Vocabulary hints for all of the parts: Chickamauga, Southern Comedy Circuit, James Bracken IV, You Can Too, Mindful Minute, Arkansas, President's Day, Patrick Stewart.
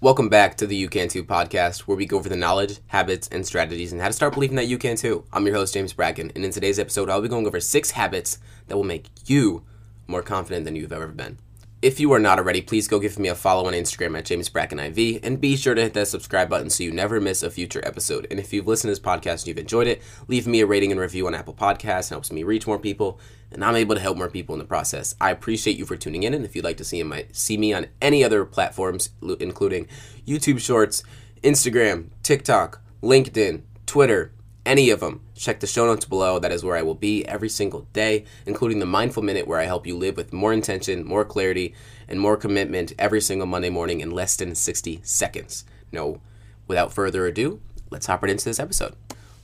Welcome back to the You Can Too podcast, where we go over the knowledge, habits, and strategies and how to start believing that you can too. I'm your host, James Bracken, and in today's episode, I'll be going over 6 habits that will make you more confident than you've ever been. If you are not already, please go give me a follow on Instagram at James Bracken IV, and be sure to hit that subscribe button so you never miss a future episode. And if you've listened to this podcast and you've enjoyed it, leave me a rating and review on Apple Podcasts. It helps me reach more people, and I'm able to help more people in the process. I appreciate you for tuning in, and if you'd like to see me on any other platforms, including YouTube Shorts, Instagram, TikTok, LinkedIn, Twitter, any of them, check the show notes below. That is where I will be every single day, including the Mindful Minute, where I help you live with more intention, more clarity, and more commitment every single Monday morning in less than 60 seconds. Now, without further ado, let's hop right into this episode.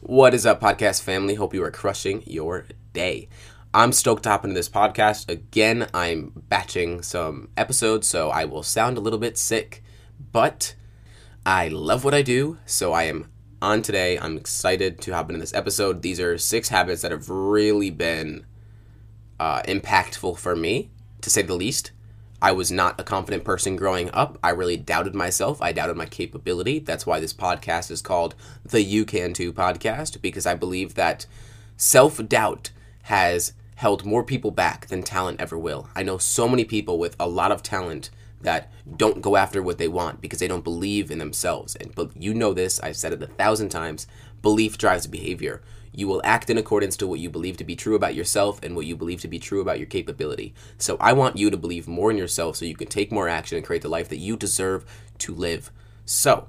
What is up, podcast family? Hope you are crushing your day. I'm stoked to hop into this podcast. Again, I'm batching some episodes, so I will sound a little bit sick, but I love what I do, so I am on today. I'm excited to hop into this episode. These are 6 habits that have really been impactful for me, to say the least. I was not a confident person growing up. I really doubted myself. I doubted my capability. That's why this podcast is called the You Can Too podcast, because I believe that self-doubt has held more people back than talent ever will. I know so many people with a lot of talent that don't go after what they want because they don't believe in themselves. And but you know this, I've said it 1,000 times, belief drives behavior. You will act in accordance to what you believe to be true about yourself and what you believe to be true about your capability. So I want you to believe more in yourself so you can take more action and create the life that you deserve to live. So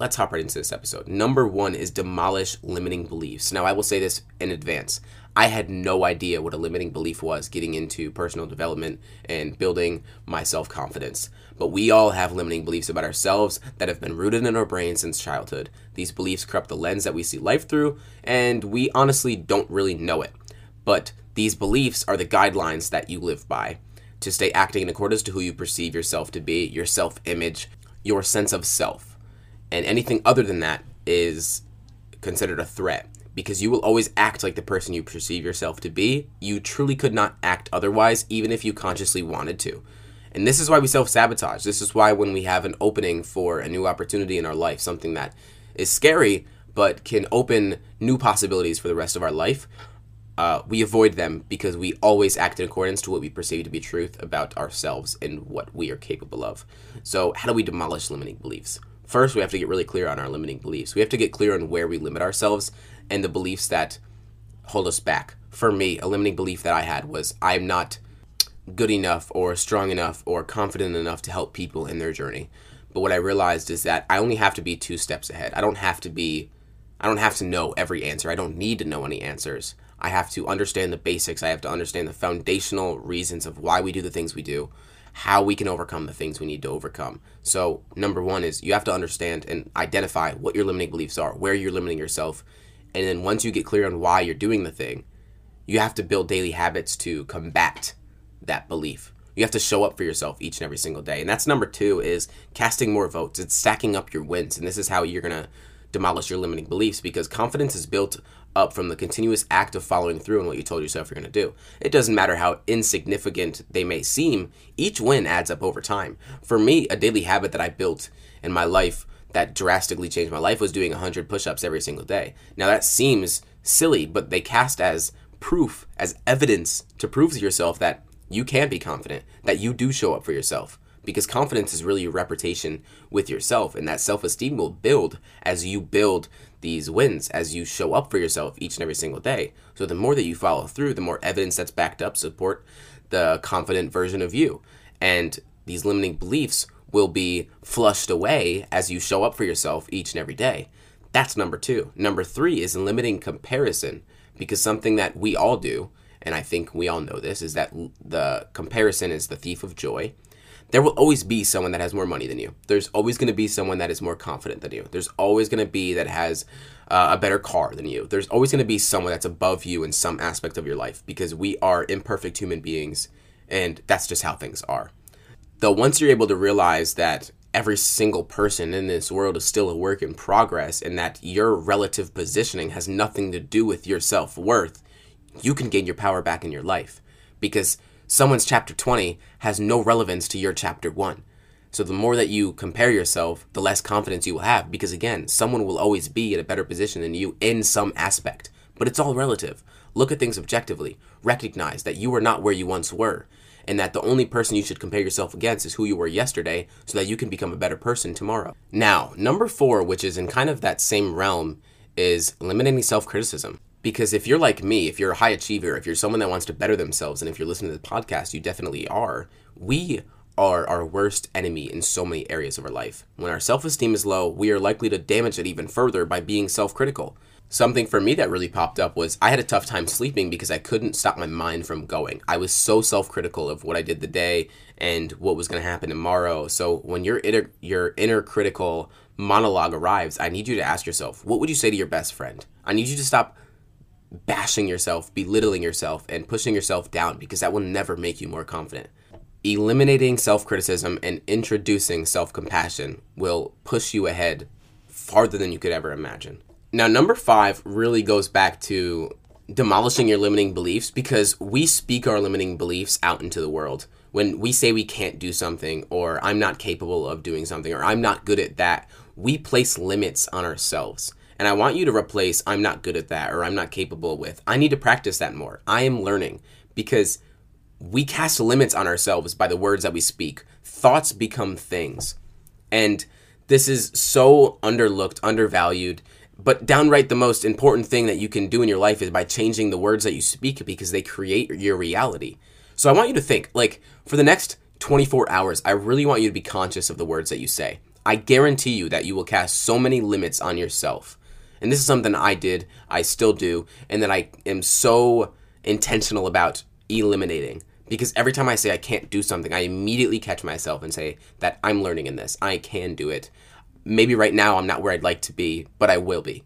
let's hop right into this episode. Number 1 is demolish limiting beliefs. Now, I will say this in advance. I had no idea what a limiting belief was getting into personal development and building my self-confidence. But we all have limiting beliefs about ourselves that have been rooted in our brains since childhood. These beliefs corrupt the lens that we see life through, and we honestly don't really know it. But these beliefs are the guidelines that you live by to stay acting in accordance to who you perceive yourself to be, your self-image, your sense of self. And anything other than that is considered a threat, because you will always act like the person you perceive yourself to be. You truly could not act otherwise, even if you consciously wanted to. And this is why we self-sabotage. This is why when we have an opening for a new opportunity in our life, something that is scary but can open new possibilities for the rest of our life, we avoid them because we always act in accordance to what we perceive to be truth about ourselves and what we are capable of. So how do we demolish limiting beliefs? First, we have to get really clear on our limiting beliefs. We have to get clear on where we limit ourselves and the beliefs that hold us back. For me, a limiting belief that I had was I'm not good enough or strong enough or confident enough to help people in their journey. But what I realized is that I only have to be 2 steps ahead. I don't have to know every answer. I don't need to know any answers. I have to understand the basics. I have to understand the foundational reasons of why we do the things we do, how we can overcome the things we need to overcome. So number 1 is you have to understand and identify what your limiting beliefs are, where you're limiting yourself. And then once you get clear on why you're doing the thing, you have to build daily habits to combat that belief. You have to show up for yourself each and every single day. And that's number 2 is casting more votes. It's stacking up your wins. And this is how you're going to demolish your limiting beliefs, because confidence is built up from the continuous act of following through on what you told yourself you're going to do. It doesn't matter how insignificant they may seem, each win adds up over time. For me, a daily habit that I built in my life that drastically changed my life was doing 100 push-ups every single day. Now that seems silly, but they cast as proof, as evidence to prove to yourself that you can be confident, that you do show up for yourself. Because confidence is really your reputation with yourself, and that self-esteem will build as you build these wins, as you show up for yourself each and every single day. So the more that you follow through, the more evidence that's backed up support the confident version of you. And these limiting beliefs will be flushed away as you show up for yourself each and every day. That's number 2. Number 3 is limiting comparison, because something that we all do, and I think we all know this, is that the comparison is the thief of joy. There will always be someone that has more money than you. There's always going to be someone that is more confident than you. There's always going to be that has a better car than you. There's always going to be someone that's above you in some aspect of your life, because we are imperfect human beings, and that's just how things are. Though once you're able to realize that every single person in this world is still a work in progress, and that your relative positioning has nothing to do with your self-worth, you can gain your power back in your life. because someone's chapter 20 has no relevance to your chapter 1. So the more that you compare yourself, the less confidence you will have, because again, someone will always be in a better position than you in some aspect. But it's all relative. Look at things objectively. Recognize that you are not where you once were, and that the only person you should compare yourself against is who you were yesterday, so that you can become a better person tomorrow. Now, number 4, which is in kind of that same realm, is eliminating self-criticism. Because if you're like me, if you're a high achiever, if you're someone that wants to better themselves, and if you're listening to the podcast, you definitely are, we are our worst enemy in so many areas of our life. When our self-esteem is low, we are likely to damage it even further by being self-critical. Something for me that really popped up was I had a tough time sleeping because I couldn't stop my mind from going. I was so self-critical of what I did the day and what was going to happen tomorrow. So when your inner critical monologue arrives, I need you to ask yourself, what would you say to your best friend? I need you to stop bashing yourself, belittling yourself, and pushing yourself down, because that will never make you more confident. Eliminating self-criticism and introducing self-compassion will push you ahead farther than you could ever imagine. Now, number 5 really goes back to demolishing your limiting beliefs, because we speak our limiting beliefs out into the world. When we say we can't do something, or I'm not capable of doing something, or I'm not good at that, we place limits on ourselves. And I want you to replace I'm not good at that or I'm not capable with I need to practice that more. I am learning, because we cast limits on ourselves by the words that we speak. Thoughts become things. And this is so underlooked, undervalued. But downright the most important thing that you can do in your life is by changing the words that you speak, because they create your reality. So I want you to think, like, for the next 24 hours, I really want you to be conscious of the words that you say. I guarantee you that you will cast so many limits on yourself. And this is something I did, I still do, and that I am so intentional about eliminating. Because every time I say I can't do something, I immediately catch myself and say that I'm learning in this. I can do it. Maybe right now I'm not where I'd like to be, but I will be.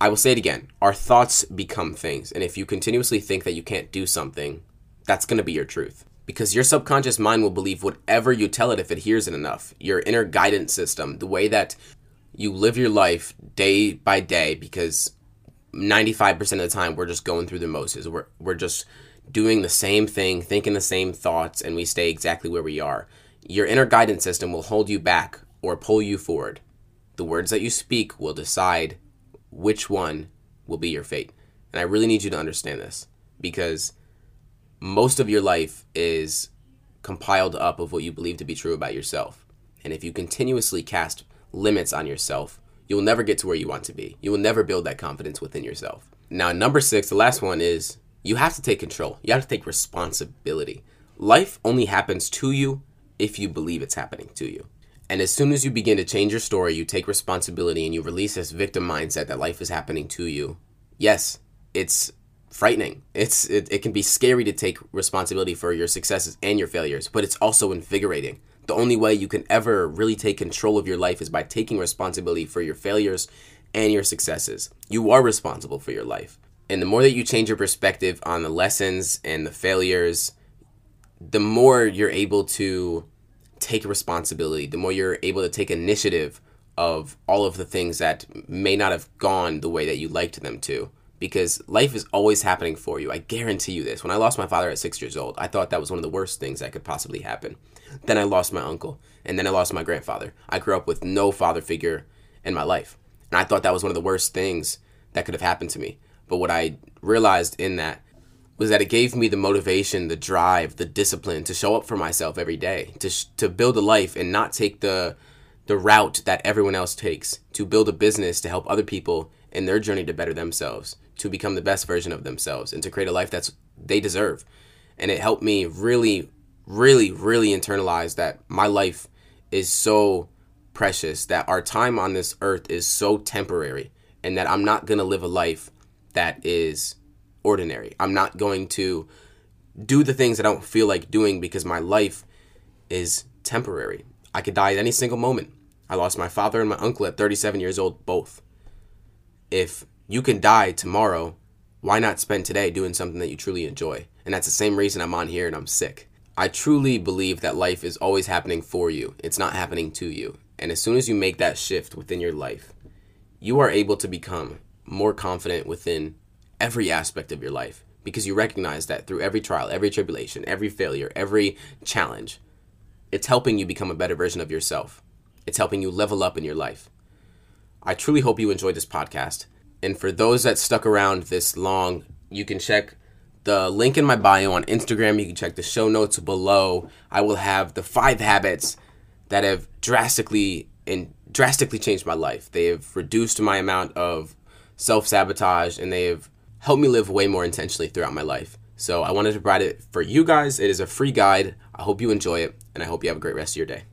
I will say it again. Our thoughts become things. And if you continuously think that you can't do something, that's going to be your truth. Because your subconscious mind will believe whatever you tell it if it hears it enough. Your inner guidance system, the way that you live your life day by day, because 95% of the time we're just going through the motions. We're just doing the same thing, thinking the same thoughts, and we stay exactly where we are. Your inner guidance system will hold you back or pull you forward. The words that you speak will decide which one will be your fate. And I really need you to understand this, because most of your life is compiled up of what you believe to be true about yourself. And if you continuously cast limits on yourself, you will never get to where you want to be. You will never build that confidence within yourself. Now, number 6, the last one is you have to take control. You have to take responsibility. Life only happens to you if you believe it's happening to you. And as soon as you begin to change your story, you take responsibility and you release this victim mindset that life is happening to you. Yes, it's frightening. It can be scary to take responsibility for your successes and your failures, but it's also invigorating. The only way you can ever really take control of your life is by taking responsibility for your failures and your successes. You are responsible for your life. And the more that you change your perspective on the lessons and the failures, the more you're able to take responsibility, the more you're able to take initiative of all of the things that may not have gone the way that you liked them to, because life is always happening for you. I guarantee you this. When I lost my father at 6 years old, I thought that was one of the worst things that could possibly happen. Then I lost my uncle, and then I lost my grandfather. I grew up with no father figure in my life, and I thought that was one of the worst things that could have happened to me. But what I realized in that was that it gave me the motivation, the drive, the discipline to show up for myself every day, to build a life and not take the route that everyone else takes, to build a business to help other people in their journey to better themselves, to become the best version of themselves, and to create a life that they deserve. And it helped me really, really, really internalize that my life is so precious, that our time on this earth is so temporary, and that I'm not going to live a life that is ordinary. I'm not going to do the things that I don't feel like doing, because my life is temporary. I could die at any single moment. I lost my father and my uncle at 37 years old, both. If you can die tomorrow, why not spend today doing something that you truly enjoy? And that's the same reason I'm on here and I'm sick. I truly believe that life is always happening for you. It's not happening to you. And as soon as you make that shift within your life, you are able to become more confident within every aspect of your life. because you recognize that through every trial, every tribulation, every failure, every challenge, it's helping you become a better version of yourself. It's helping you level up in your life. I truly hope you enjoyed this podcast. And for those that stuck around this long, you can check the link in my bio on Instagram. You can check the show notes below. I will have the 5 habits that have drastically changed my life. They have reduced my amount of self-sabotage, and they have helped me live way more intentionally throughout my life. So I wanted to provide it for you guys. It is a free guide. I hope you enjoy it, and I hope you have a great rest of your day.